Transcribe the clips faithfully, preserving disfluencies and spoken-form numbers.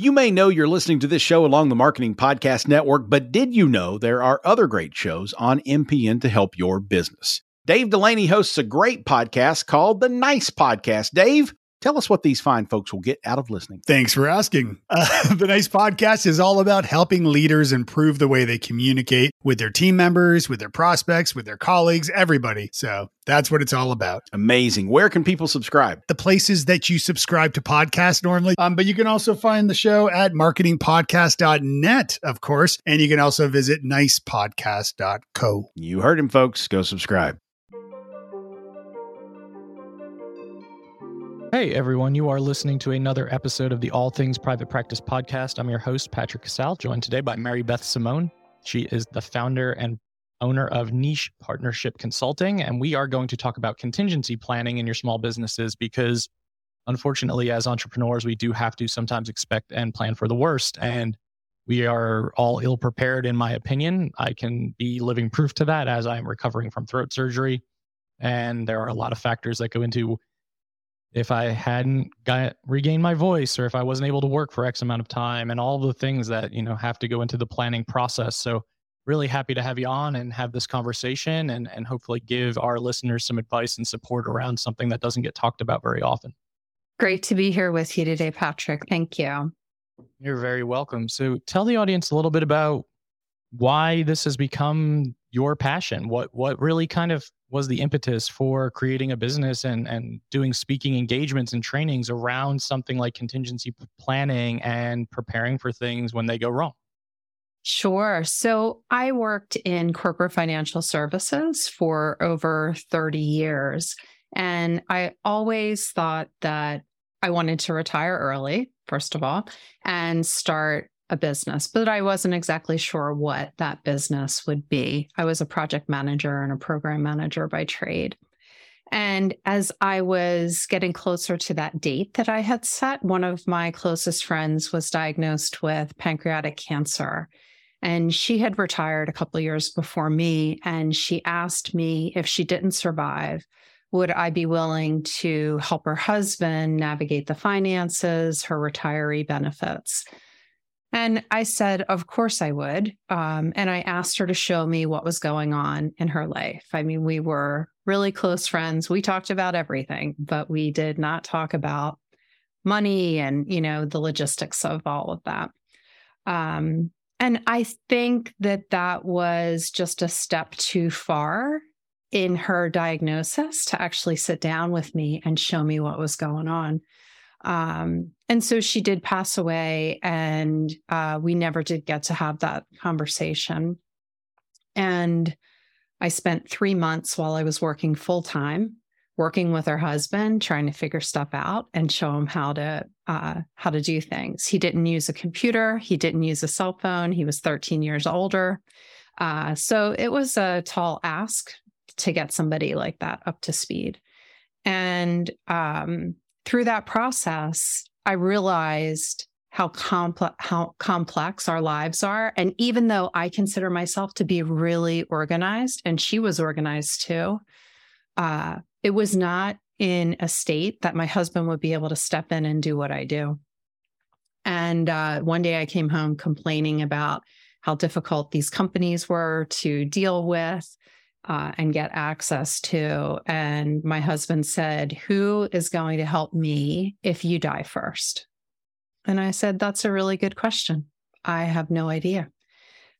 You may know you're listening to this show along the Marketing Podcast Network, but did you know there are other great shows on M P N to help your business? Dave Delaney hosts a great podcast called The Nice Podcast. Dave, tell us what these fine folks will get out of listening. Thanks for asking. Uh, The Nice Podcast is all about helping leaders improve the way they communicate with their team members, with their prospects, with their colleagues, everybody. So that's what it's all about. Amazing. Where can people subscribe? The places that you subscribe to podcasts normally. Um, but you can also find the show at marketing podcast dot net, of course. And you can also visit nice podcast dot co. You heard him, folks. Go subscribe. Hey everyone, you are listening to another episode of the All Things Private Practice Podcast. I'm your host, Patrick Casale, joined today by Mary Beth Simon. She is the founder and owner of Niche Partnership Consulting, and we are going to talk about contingency planning in your small businesses because, unfortunately, as entrepreneurs, we do have to sometimes expect and plan for the worst, and we are all ill-prepared, in my opinion. I can be living proof to that as I am recovering from throat surgery, and there are a lot of factors that go into if I hadn't got, regained my voice, or if I wasn't able to work for X amount of time, and all the things that, you know, have to go into the planning process. So really happy to have you on and have this conversation and, and hopefully give our listeners some advice and support around something that doesn't get talked about very often. Great to be here with you today, Patrick. Thank you. You're very welcome. So tell the audience a little bit about why this has become your passion. What what really kind of was the impetus for creating a business and, and doing speaking engagements and trainings around something like contingency planning and preparing for things when they go wrong? Sure. So I worked in corporate financial services for over thirty years, and I always thought that I wanted to retire early, first of all, and start a business, but I wasn't exactly sure what that business would be. I was a project manager and a program manager by trade. And as I was getting closer to that date that I had set, one of my closest friends was diagnosed with pancreatic cancer. And she had retired a couple of years before me. And she asked me if she didn't survive, would I be willing to help her husband navigate the finances, her retiree benefits? And I said, of course I would. Um, and I asked her to show me what was going on in her life. I mean, we were really close friends. We talked about everything, but we did not talk about money and, you know, the logistics of all of that. Um, and I think that that was just a step too far in her diagnosis to actually sit down with me and show me what was going on. Um, and so she did pass away, and uh, we never did get to have that conversation. And I spent three months while I was working full time, working with her husband, trying to figure stuff out and show him how to uh, how to do things. He didn't use a computer. He didn't use a cell phone. He was thirteen years older. Uh, so it was a tall ask to get somebody like that up to speed. And um Through that process, I realized how, compl- how complex our lives are. And even though I consider myself to be really organized, and she was organized too, uh, it was not in a state that my husband would be able to step in and do what I do. And uh, one day I came home complaining about how difficult these companies were to deal with. Uh, and get access to. And my husband said, who is going to help me if you die first? And I said, that's a really good question. I have no idea.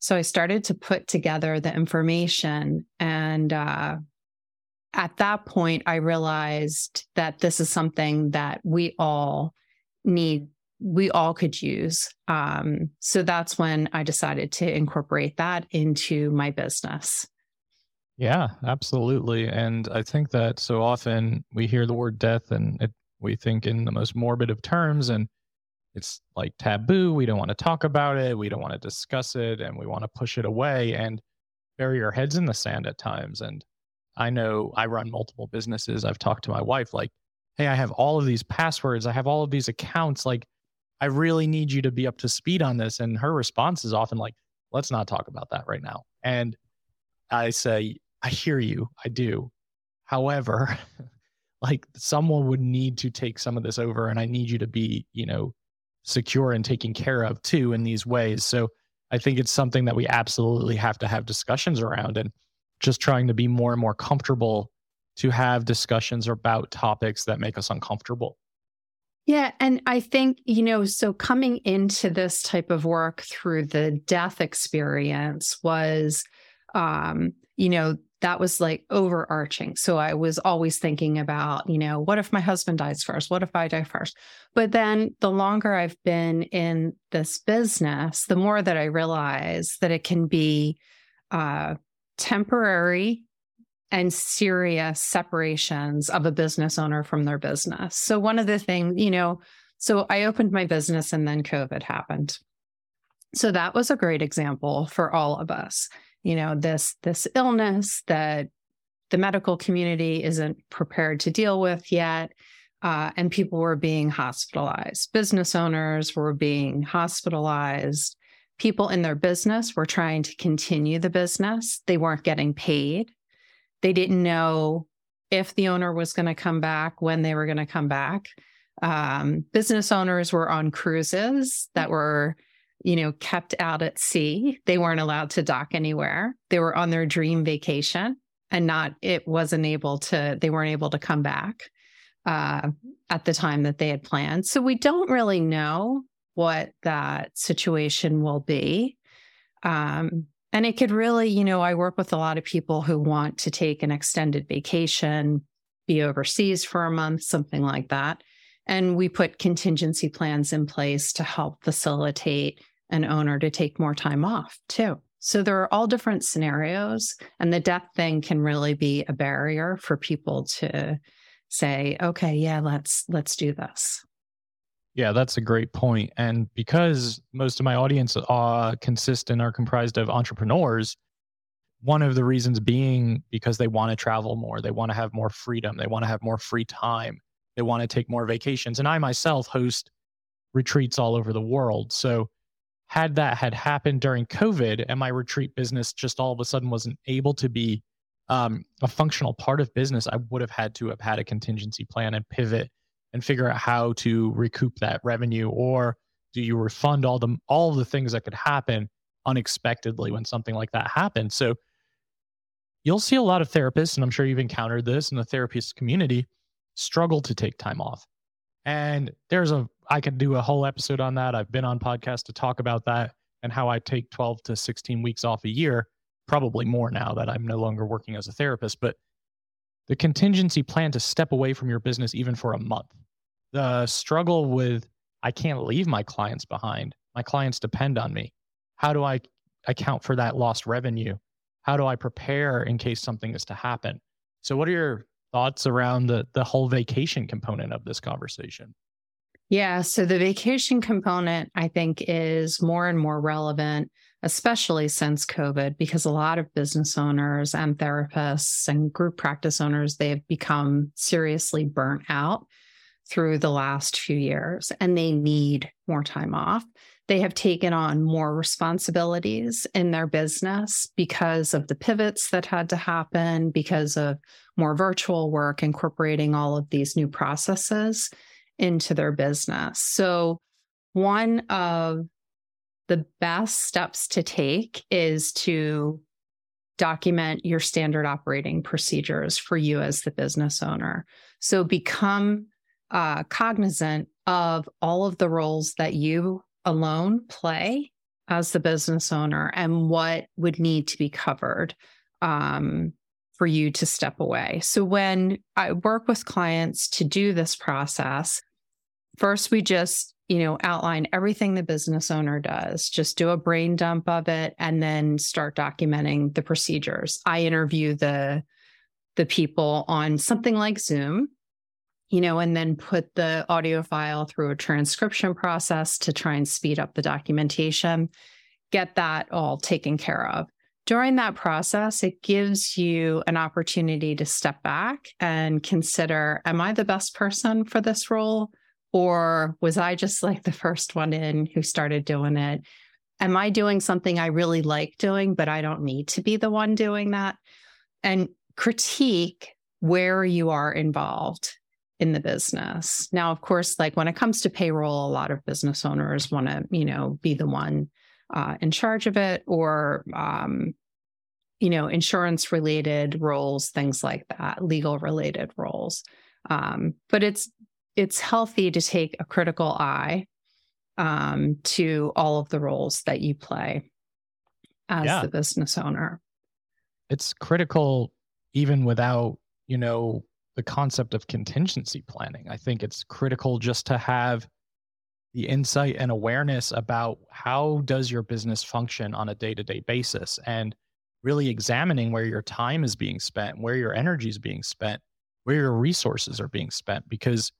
So I started to put together the information. And uh, at that point, I realized that this is something that we all need, we all could use. Um, so that's when I decided to incorporate that into my business. Yeah, absolutely. And I think that so often we hear the word death and it, we think in the most morbid of terms, and it's like taboo. We don't want to talk about it. We don't want to discuss it, and we want to push it away and bury our heads in the sand at times. And I know I run multiple businesses. I've talked to my wife like, hey, I have all of these passwords. I have all of these accounts. Like, I really need you to be up to speed on this. And her response is often like, let's not talk about that right now. And I say, I hear you. I do. However, like someone would need to take some of this over, and I need you to be, you know, secure and taken care of too in these ways. So I think it's something that we absolutely have to have discussions around, and just trying to be more and more comfortable to have discussions about topics that make us uncomfortable. Yeah. And I think, you know, so coming into this type of work through the death experience was, um, you know, that was like overarching. So I was always thinking about, you know, what if my husband dies first? What if I die first? But then the longer I've been in this business, the more that I realize that it can be uh, temporary and serious separations of a business owner from their business. So one of the things, you know, so I opened my business and then COVID happened. So that was a great example for all of us. You know, this this illness that the medical community isn't prepared to deal with yet, uh, and people were being hospitalized. Business owners were being hospitalized. People in their business were trying to continue the business. They weren't getting paid. They didn't know if the owner was going to come back, when they were going to come back. Um, business owners were on cruises that were, you know, kept out at sea. They weren't allowed to dock anywhere. They were on their dream vacation and not, it wasn't able to, they weren't able to come back uh, at the time that they had planned. So we don't really know what that situation will be. Um, and it could really, you know, I work with a lot of people who want to take an extended vacation, be overseas for a month, something like that. And we put contingency plans in place to help facilitate an owner to take more time off too. So there are all different scenarios, and the death thing can really be a barrier for people to say, okay, yeah, let's, let's do this. Yeah, that's a great point. And because most of my audience are consist and are comprised of entrepreneurs, one of the reasons being because they want to travel more, they want to have more freedom, they want to have more free time. They want to take more vacations. And I myself host retreats all over the world. So had that had happened during COVID and my retreat business just all of a sudden wasn't able to be um, a functional part of business, I would have had to have had a contingency plan and pivot and figure out how to recoup that revenue. Or do you refund all the, all the things that could happen unexpectedly when something like that happened? So you'll see a lot of therapists, and I'm sure you've encountered this in the therapist community, struggle to take time off. And there's a, I could do a whole episode on that. I've been on podcasts to talk about that and how I take twelve to sixteen weeks off a year, probably more now that I'm no longer working as a therapist, but the contingency plan to step away from your business even for a month. The struggle with, I can't leave my clients behind. My clients depend on me. How do I account for that lost revenue? How do I prepare in case something is to happen? So what are your thoughts around the, the whole vacation component of this conversation? Yeah. So the vacation component, I think, is more and more relevant, especially since COVID, because a lot of business owners and therapists and group practice owners, they have become seriously burnt out through the last few years, and they need more time off. They have taken on more responsibilities in their business because of the pivots that had to happen, because of more virtual work, incorporating all of these new processes into their business. So one of the best steps to take is to document your standard operating procedures for you as the business owner. So become uh, cognizant of all of the roles that you alone play as the business owner and what would need to be covered um, for you to step away. So when I work with clients to do this process, first we just, you know, outline everything the business owner does, just do a brain dump of it, and then start documenting the procedures. I interview the the people on something like Zoom, you know, and then put the audio file through a transcription process to try and speed up the documentation, get that all taken care of. During that process, it gives you an opportunity to step back and consider, am I the best person for this role? Or was I just like the first one in who started doing it? Am I doing something I really like doing, but I don't need to be the one doing that? And critique where you are involved. in the business. Now, of course, like when it comes to payroll, a lot of business owners want to, you know, be the one uh, in charge of it, or, um, you know, insurance related roles, things like that, legal related roles. Um, but it's, it's healthy to take a critical eye um, to all of the roles that you play as yeah. the business owner. It's critical even without, you know, the concept of contingency planning. I think it's critical just to have the insight and awareness about how does your business function on a day-to-day basis, and really examining where your time is being spent, where your energy is being spent, where your resources are being spent, because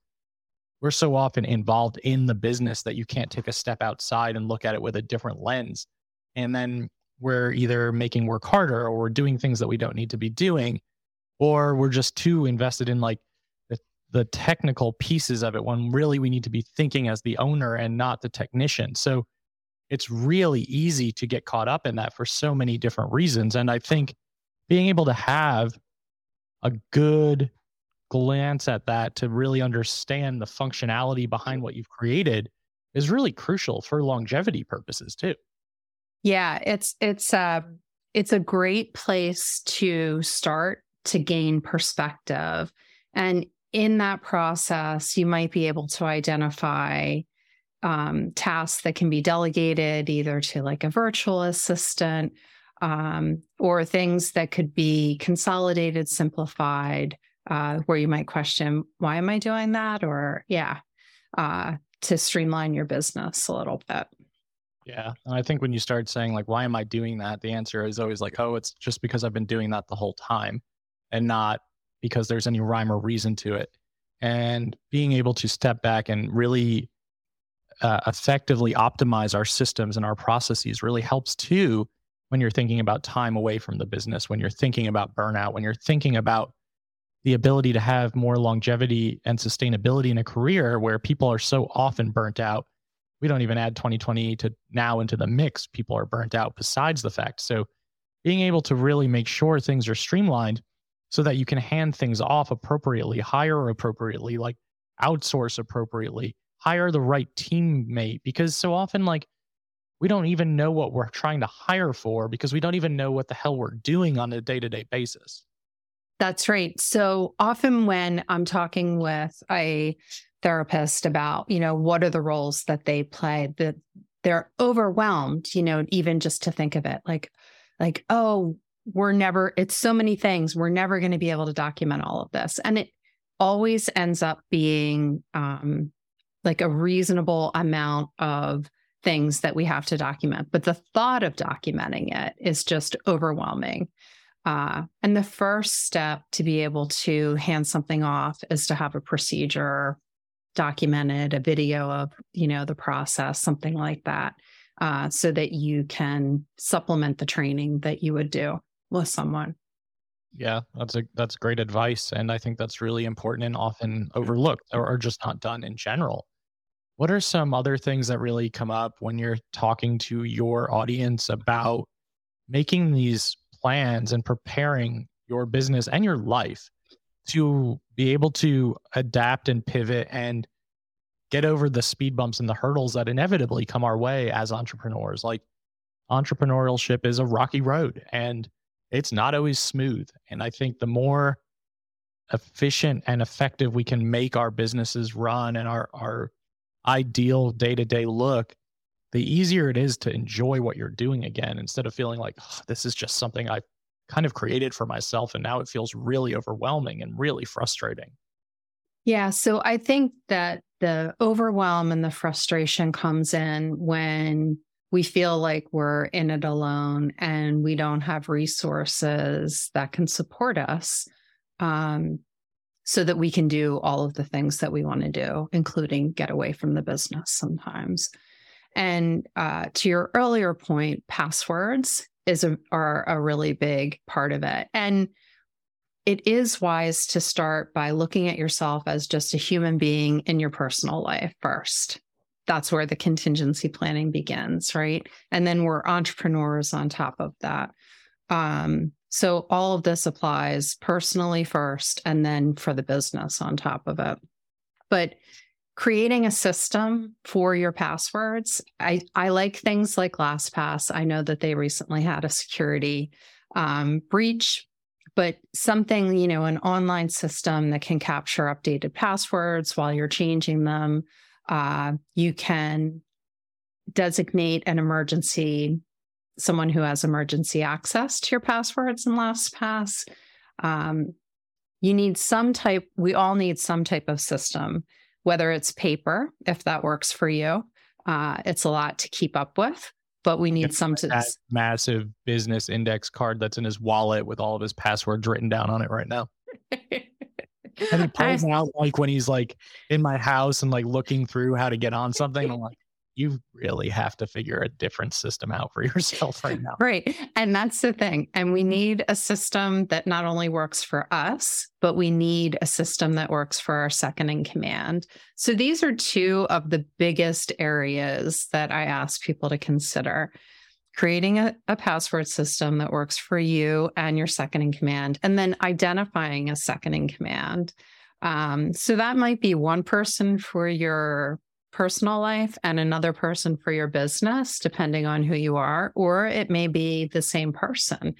we're so often involved in the business that you can't take a step outside and look at it with a different lens. And then we're either making work harder, or we're doing things that we don't need to be doing, or we're just too invested in like the, the technical pieces of it, when really we need to be thinking as the owner and not the technician. So it's really easy to get caught up in that for so many different reasons. And I think being able to have a good glance at that to really understand the functionality behind what you've created is really crucial for longevity purposes too. Yeah, it's it's a it's a great place to start to gain perspective, and in that process, you might be able to identify um, tasks that can be delegated either to like a virtual assistant, um, or things that could be consolidated, simplified, uh, where you might question, "Why am I doing that?" Or yeah, uh, to streamline your business a little bit. Yeah. And I think when you start saying like, why am I doing that? The answer is always like, oh, it's just because I've been doing that the whole time, and not because there's any rhyme or reason to it. And being able to step back and really uh, effectively optimize our systems and our processes really helps too, when you're thinking about time away from the business, when you're thinking about burnout, when you're thinking about the ability to have more longevity and sustainability in a career where people are so often burnt out. We don't even add twenty twenty to now into the mix. People are burnt out besides the fact. So being able to really make sure things are streamlined so that you can hand things off appropriately, hire appropriately, like outsource appropriately, hire the right teammate, because so often like we don't even know what we're trying to hire for, because we don't even know what the hell we're doing on a day-to-day basis. That's right. So often when I'm talking with a therapist about, you know, what are the roles that they play, that they're overwhelmed, you know, even just to think of it like, like, oh, we're never, it's so many things. We're never going to be able to document all of this. And it always ends up being um, like a reasonable amount of things that we have to document. But the thought of documenting it is just overwhelming. Uh, and the first step to be able to hand something off is to have a procedure documented, a video of, you know, the process, something like that, uh, so that you can supplement the training that you would do with someone. Yeah, that's a, that's great advice. And I think that's really important and often overlooked or, or just not done in general. What are some other things that really come up when you're talking to your audience about making these plans and preparing your business and your life to be able to adapt and pivot and get over the speed bumps and the hurdles that inevitably come our way as entrepreneurs? Like, entrepreneurship is a rocky road and it's not always smooth. And I think the more efficient and effective we can make our businesses run and our, our ideal day-to-day look, the easier it is to enjoy what you're doing again, instead of feeling like, oh, this is just something I've kind of created for myself, and now it feels really overwhelming and really frustrating. Yeah. So I think that the overwhelm and the frustration comes in when we feel like we're in it alone and we don't have resources that can support us um, so that we can do all of the things that we want to do, including get away from the business sometimes. And uh, to your earlier point, passwords is a, are a really big part of it. And it is wise to start by looking at yourself as just a human being in your personal life first. That's where the contingency planning begins, right? And then we're entrepreneurs on top of that. Um, So all of this applies personally first, and then for the business on top of it. But creating a system for your passwords, I, I like things like LastPass. I know that they recently had a security um, breach, but something, you know, an online system that can capture updated passwords while you're changing them. Uh, you can designate an emergency, someone who has emergency access to your passwords in LastPass. Um, you need some type, we all need some type of system, whether it's paper, if that works for you. Uh, it's a lot to keep up with, but we need it's some... Like to, that massive business index card that's in his wallet with all of his passwords written down on it right now. And he plays I, out like when he's like in my house and like looking through how to get on something. I'm like, you really have to figure a different system out for yourself right now. Right. And that's the thing. And we need a system that not only works for us, but we need a system that works for our second in command. So these are two of the biggest areas that I ask people to consider. Creating a, a password system that works for you and your second in command, and then identifying a second in command. Um, so that might be one person for your personal life and another person for your business, depending on who you are, or it may be the same person.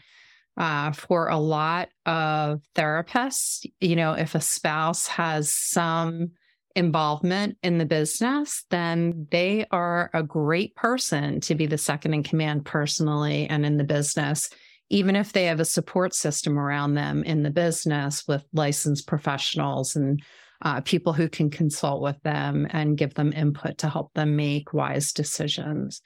Uh, for a lot of therapists, you know, if a spouse has some involvement in the business, then they are a great person to be the second in command personally and in the business, even if they have a support system around them in the business with licensed professionals and Uh, people who can consult with them and give them input to help them make wise decisions.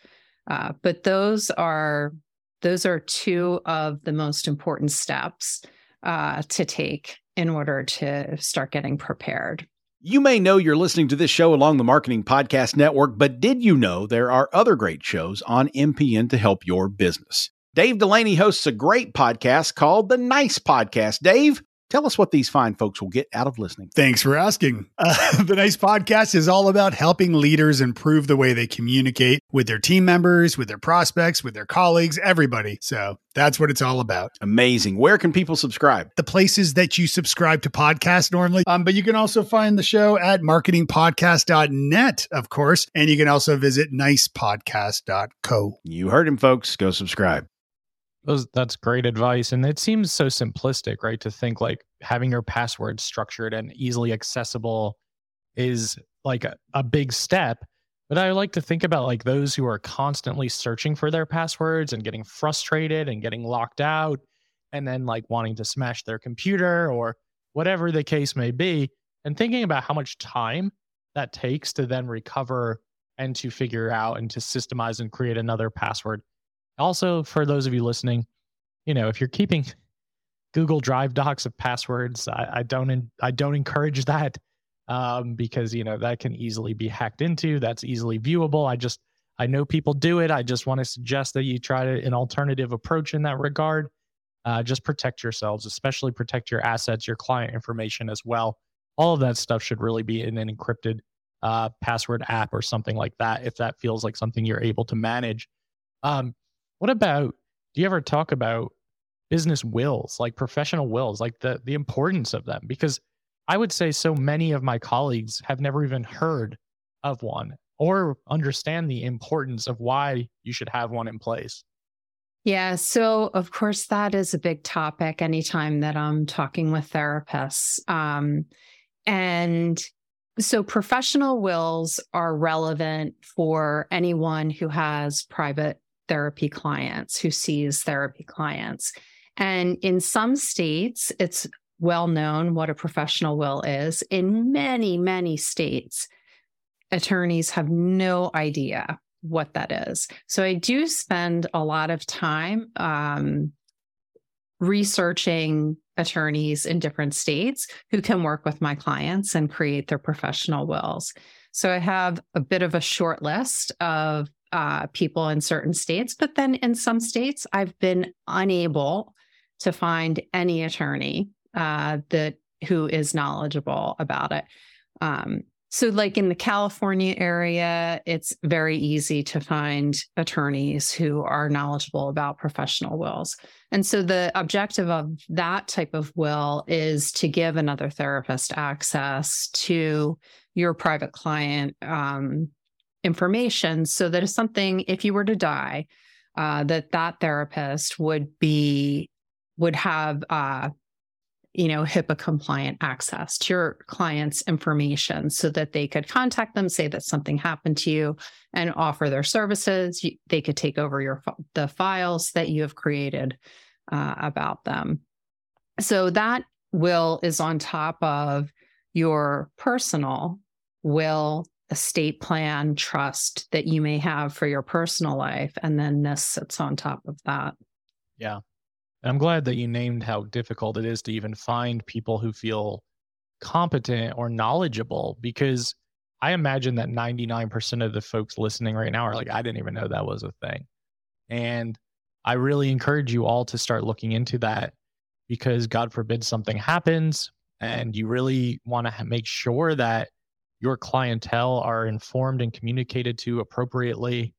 Uh, but those are those are two of the most important steps uh, to take in order to start getting prepared. You may know you're listening to this show along the Marketing Podcast Network, but did you know there are other great shows on M P N to help your business? Dave Delaney hosts a great podcast called The Nice Podcast. Dave, tell us what these fine folks will get out of listening. Thanks for asking. Uh, the Nice Podcast is all about helping leaders improve the way they communicate with their team members, with their prospects, with their colleagues, everybody. So that's what it's all about. Amazing. Where can people subscribe? The places that you subscribe to podcasts normally. Um, but you can also find the show at marketing podcast dot net, of course. And you can also visit nice podcast dot co. You heard him, folks. Go subscribe. Those, that's great advice. And it seems so simplistic, right? To think like having your password structured and easily accessible is like a, a big step. But I like to think about like those who are constantly searching for their passwords and getting frustrated and getting locked out and then like wanting to smash their computer or whatever the case may be, and thinking about how much time that takes to then recover and to figure out and to systemize and create another password. Also, for those of you listening, you know, if you're keeping Google Drive docs of passwords, I, I don't en- I don't encourage that um, because, you know, that can easily be hacked into. That's easily viewable. I just, I know people do it. I just want to suggest that you try to, an alternative approach in that regard. Uh, just protect yourselves, especially protect your assets, your client information as well. All of that stuff should really be in an encrypted uh, password app or something like that, if that feels like something you're able to manage. Um, What about, do you ever talk about business wills, like professional wills, like the the importance of them? Because I would say so many of my colleagues have never even heard of one or understand the importance of why you should have one in place. Yeah. So of course, that is a big topic anytime that I'm talking with therapists. Um, and So professional wills are relevant for anyone who has private therapy clients, who sees therapy clients. And in some states, it's well known what a professional will is. In many, many states, attorneys have no idea what that is. So I do spend a lot of time um, researching attorneys in different states who can work with my clients and create their professional wills. So I have a bit of a short list of Uh, people in certain states, but then in some states, I've been unable to find any attorney uh, that who is knowledgeable about it. Um, So like in the California area, it's very easy to find attorneys who are knowledgeable about professional wills. And so the objective of that type of will is to give another therapist access to your private client um, information so that if something, if you were to die, uh, that that therapist would be, would have, uh, you know, HIPAA compliant access to your client's information so that they could contact them, say that something happened to you and offer their services. They could take over your the files that you have created uh, about them. So that will is on top of your personal will, estate plan, trust that you may have for your personal life. And then this sits on top of that. Yeah. And I'm glad that you named how difficult it is to even find people who feel competent or knowledgeable, because I imagine that ninety-nine percent of the folks listening right now are like, I didn't even know that was a thing. And I really encourage you all to start looking into that, because God forbid something happens and you really want to make sure that your clientele are informed and communicated to appropriately,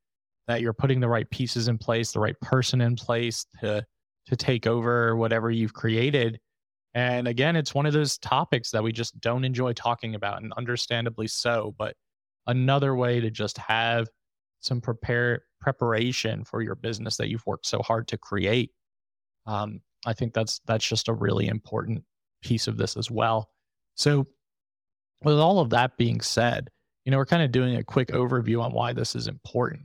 that you're putting the right pieces in place, the right person in place to to take over whatever you've created. And again, it's one of those topics that we just don't enjoy talking about, and understandably so, but another way to just have some prepare preparation for your business that you've worked so hard to create. Um, I think that's that's just a really important piece of this as well. So with all of that being said, you know, we're kind of doing a quick overview on why this is important.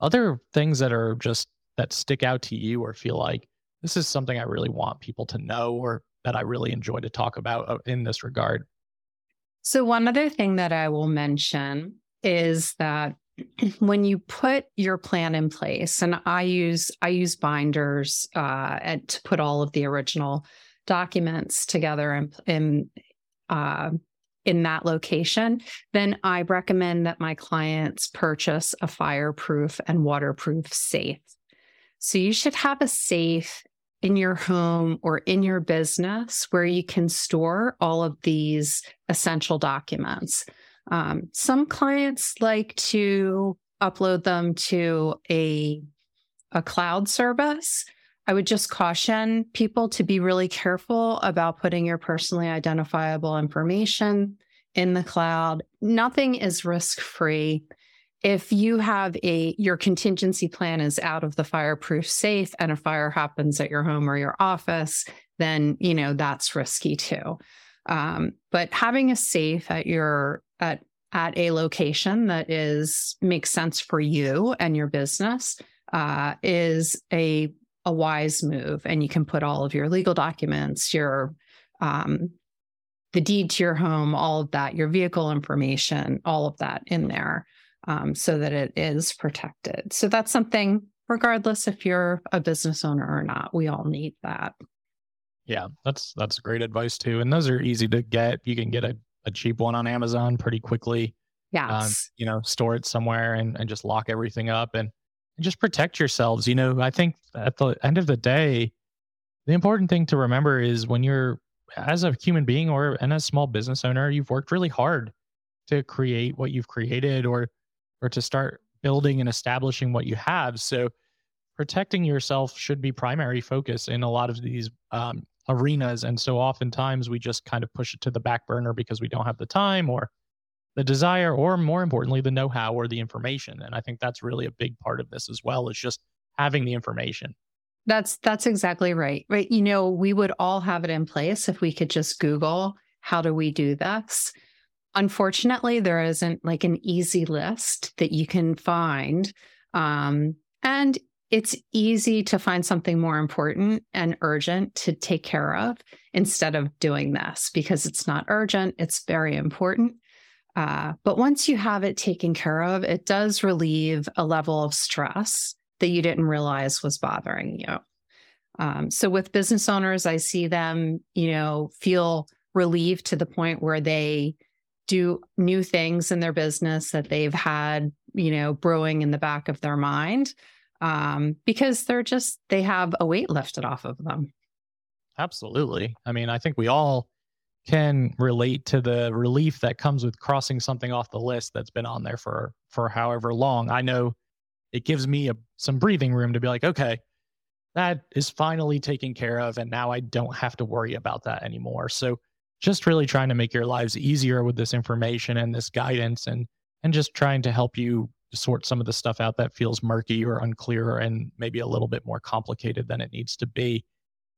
Other things that are just, that stick out to you or feel like, this is something I really want people to know, or that I really enjoy to talk about in this regard. So one other thing that I will mention is that when you put your plan in place, and I use I use binders uh, and to put all of the original documents together in in, uh, in that location, then I recommend that my clients purchase a fireproof and waterproof safe. So you should have a safe in your home or in your business where you can store all of these essential documents. Um, some clients like to upload them to a, a cloud service. I would just caution people to be really careful about putting your personally identifiable information in the cloud. Nothing is risk-free. If you have a, your contingency plan is out of the fireproof safe and a fire happens at your home or your office, then, you know, that's risky too. Um, but having a safe at your, at, at a location that is, makes sense for you and your business, uh, is a, a wise move. And you can put all of your legal documents, your, um, the deed to your home, all of that, your vehicle information, all of that in there. Um, so that it is protected. So that's something, regardless if you're a business owner or not, we all need that. Yeah, that's that's great advice too. And those are easy to get. You can get a, a cheap one on Amazon pretty quickly. Yes. Um, you know, store it somewhere and, and just lock everything up and, and just protect yourselves. You know, I think at the end of the day, the important thing to remember is when you're, as a human being or and a small business owner, you've worked really hard to create what you've created or or to start building and establishing what you have. So protecting yourself should be primary focus in a lot of these um, arenas. And so oftentimes we just kind of push it to the back burner because we don't have the time or the desire, or more importantly, the know-how or the information. And I think that's really a big part of this as well, is just having the information. That's, that's exactly right. Right. You know, we would all have it in place if we could just Google, how do we do this? Unfortunately, there isn't like an easy list that you can find. Um, and it's easy to find something more important and urgent to take care of instead of doing this, because it's not urgent. It's very important. Uh, but once you have it taken care of, it does relieve a level of stress that you didn't realize was bothering you. Um, so with business owners, I see them, you know, feel relieved to the point where they do new things in their business that they've had, you know, brewing in the back of their mind, um, because they're just, they have a weight lifted off of them. Absolutely. I mean, I think we all can relate to the relief that comes with crossing something off the list that's been on there for, for however long. I know it gives me a, some breathing room to be like, okay, that is finally taken care of, and now I don't have to worry about that anymore. So just really trying to make your lives easier with this information and this guidance, and and just trying to help you sort some of the stuff out that feels murky or unclear and maybe a little bit more complicated than it needs to be.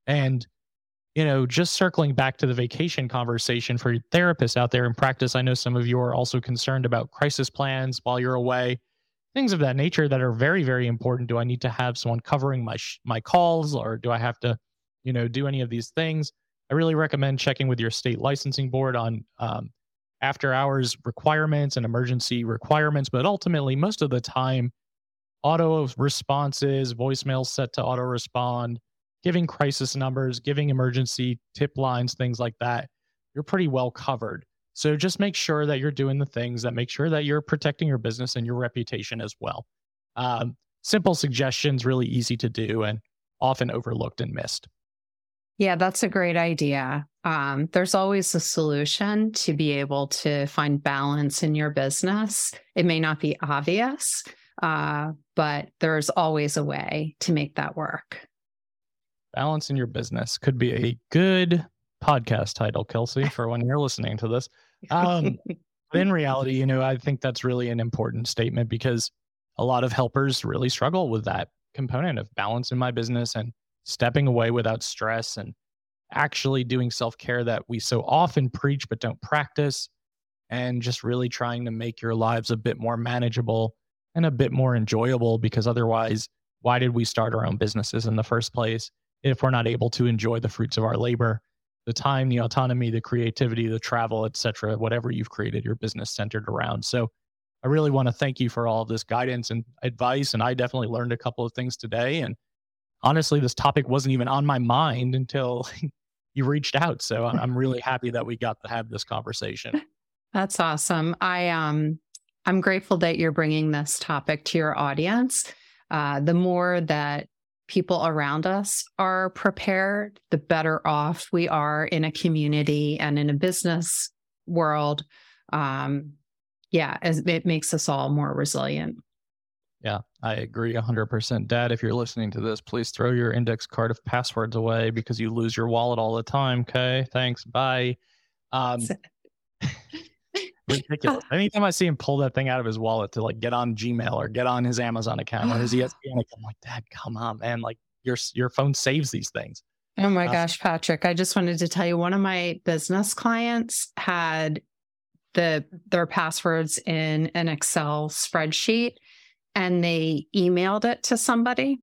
And you know, just circling back to the vacation conversation for therapists out there in practice, I know some of you are also concerned about crisis plans while you're away, things of that nature that are very, very important. Do I need to have someone covering my sh- my calls, or do I have to, you know, do any of these things? I really recommend checking with your state licensing board on um, after hours requirements and emergency requirements. But ultimately, most of the time, auto responses, voicemails set to auto respond, giving crisis numbers, giving emergency tip lines, things like that, you're pretty well covered. So just make sure that you're doing the things that make sure that you're protecting your business and your reputation as well. Um, simple suggestions, really easy to do and often overlooked and missed. Yeah, that's a great idea. Um, there's always a solution to be able to find balance in your business. It may not be obvious, uh, but there's always a way to make that work. Balance in your business could be a good podcast title, Kelsey, for when you're listening to this. Um, but in reality, you know, I think that's really an important statement, because a lot of helpers really struggle with that component of balance in my business and stepping away without stress and actually doing self-care that we so often preach but don't practice, and just really trying to make your lives a bit more manageable and a bit more enjoyable, because otherwise, why did we start our own businesses in the first place if we're not able to enjoy the fruits of our labor, the time, the autonomy, the creativity, the travel, et cetera, whatever you've created your business centered around. So I really want to thank you for all of this guidance and advice. And I definitely learned a couple of things today. And honestly, this topic wasn't even on my mind until you reached out. So I'm really happy that we got to have this conversation. That's awesome. I, um, I'm grateful that you're bringing this topic to your audience. Uh, the more that people around us are prepared, the better off we are in a community and in a business world. Um, yeah, as it makes us all more resilient. Yeah, I agree one hundred percent. Dad, if you're listening to this, please throw your index card of passwords away, because you lose your wallet all the time. Okay, thanks. Bye. Um, ridiculous. Anytime I see him pull that thing out of his wallet to like get on Gmail or get on his Amazon account or his E S P N account, I'm like, Dad, come on, man. Like your your phone saves these things. Oh my uh, gosh, Patrick. I just wanted to tell you, one of my business clients had the their passwords in an Excel spreadsheet, and they emailed it to somebody,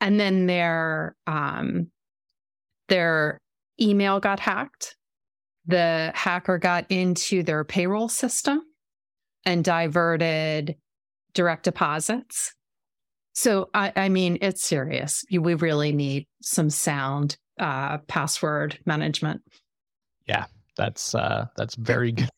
and then their um, their email got hacked. The hacker got into their payroll system and diverted direct deposits. So, I, I mean, it's serious. We really need some sound uh, password management. Yeah, that's uh, that's very good.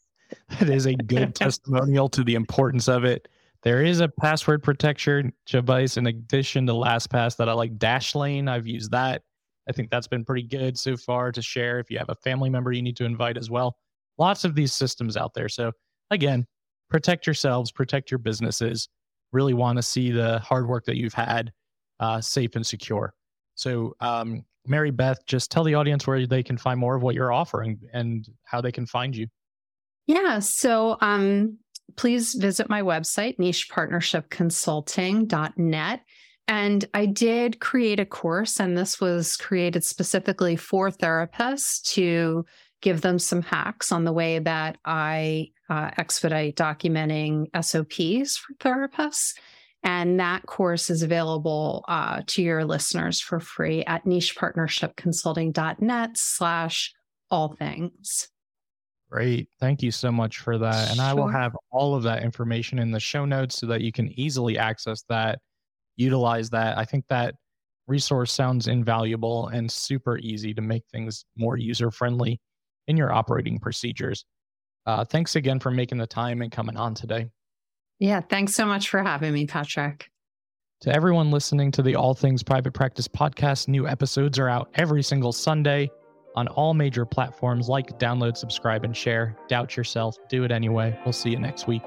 That is a good testimonial to the importance of it. There is a password protection device in addition to LastPass that I like, Dashlane. I've used that. I think that's been pretty good so far to share if you have a family member you need to invite as well. Lots of these systems out there. So again, protect yourselves, protect your businesses. Really want to see the hard work that you've had uh, safe and secure. So um, Mary Beth, just tell the audience where they can find more of what you're offering and how they can find you. Yeah, so um, please visit my website, niche partnership consulting dot net. And I did create a course, and this was created specifically for therapists to give them some hacks on the way that I uh, expedite documenting S O Ps for therapists. And that course is available uh, to your listeners for free at niche partnership consulting dot net slash all things. Great. Thank you so much for that. And sure. I will have all of that information in the show notes so that you can easily access that. Utilize that. I think that resource sounds invaluable and super easy to make things more user-friendly in your operating procedures. Uh, thanks again for making the time and coming on today. Yeah, thanks so much for having me, Patrick. To everyone listening to the All Things Private Practice podcast, new episodes are out every single Sunday on all major platforms like download, subscribe, and share. Doubt yourself. Do it anyway. We'll see you next week.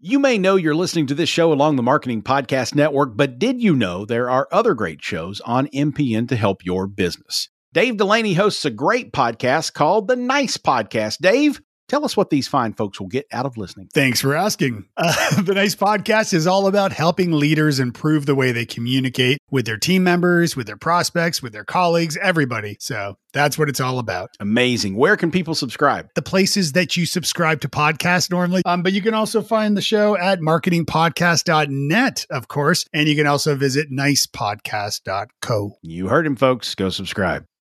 You may know you're listening to this show along the Marketing Podcast Network, but did you know there are other great shows on M P N to help your business? Dave Delaney hosts a great podcast called The Nice Podcast. Dave, tell us what these fine folks will get out of listening. Thanks for asking. Uh, the Nice Podcast is all about helping leaders improve the way they communicate with their team members, with their prospects, with their colleagues, everybody. So that's what it's all about. Amazing. Where can people subscribe? The places that you subscribe to podcasts normally. Um, but you can also find the show at marketing podcast dot net, of course. And you can also visit nice podcast dot co. You heard him, folks. Go subscribe.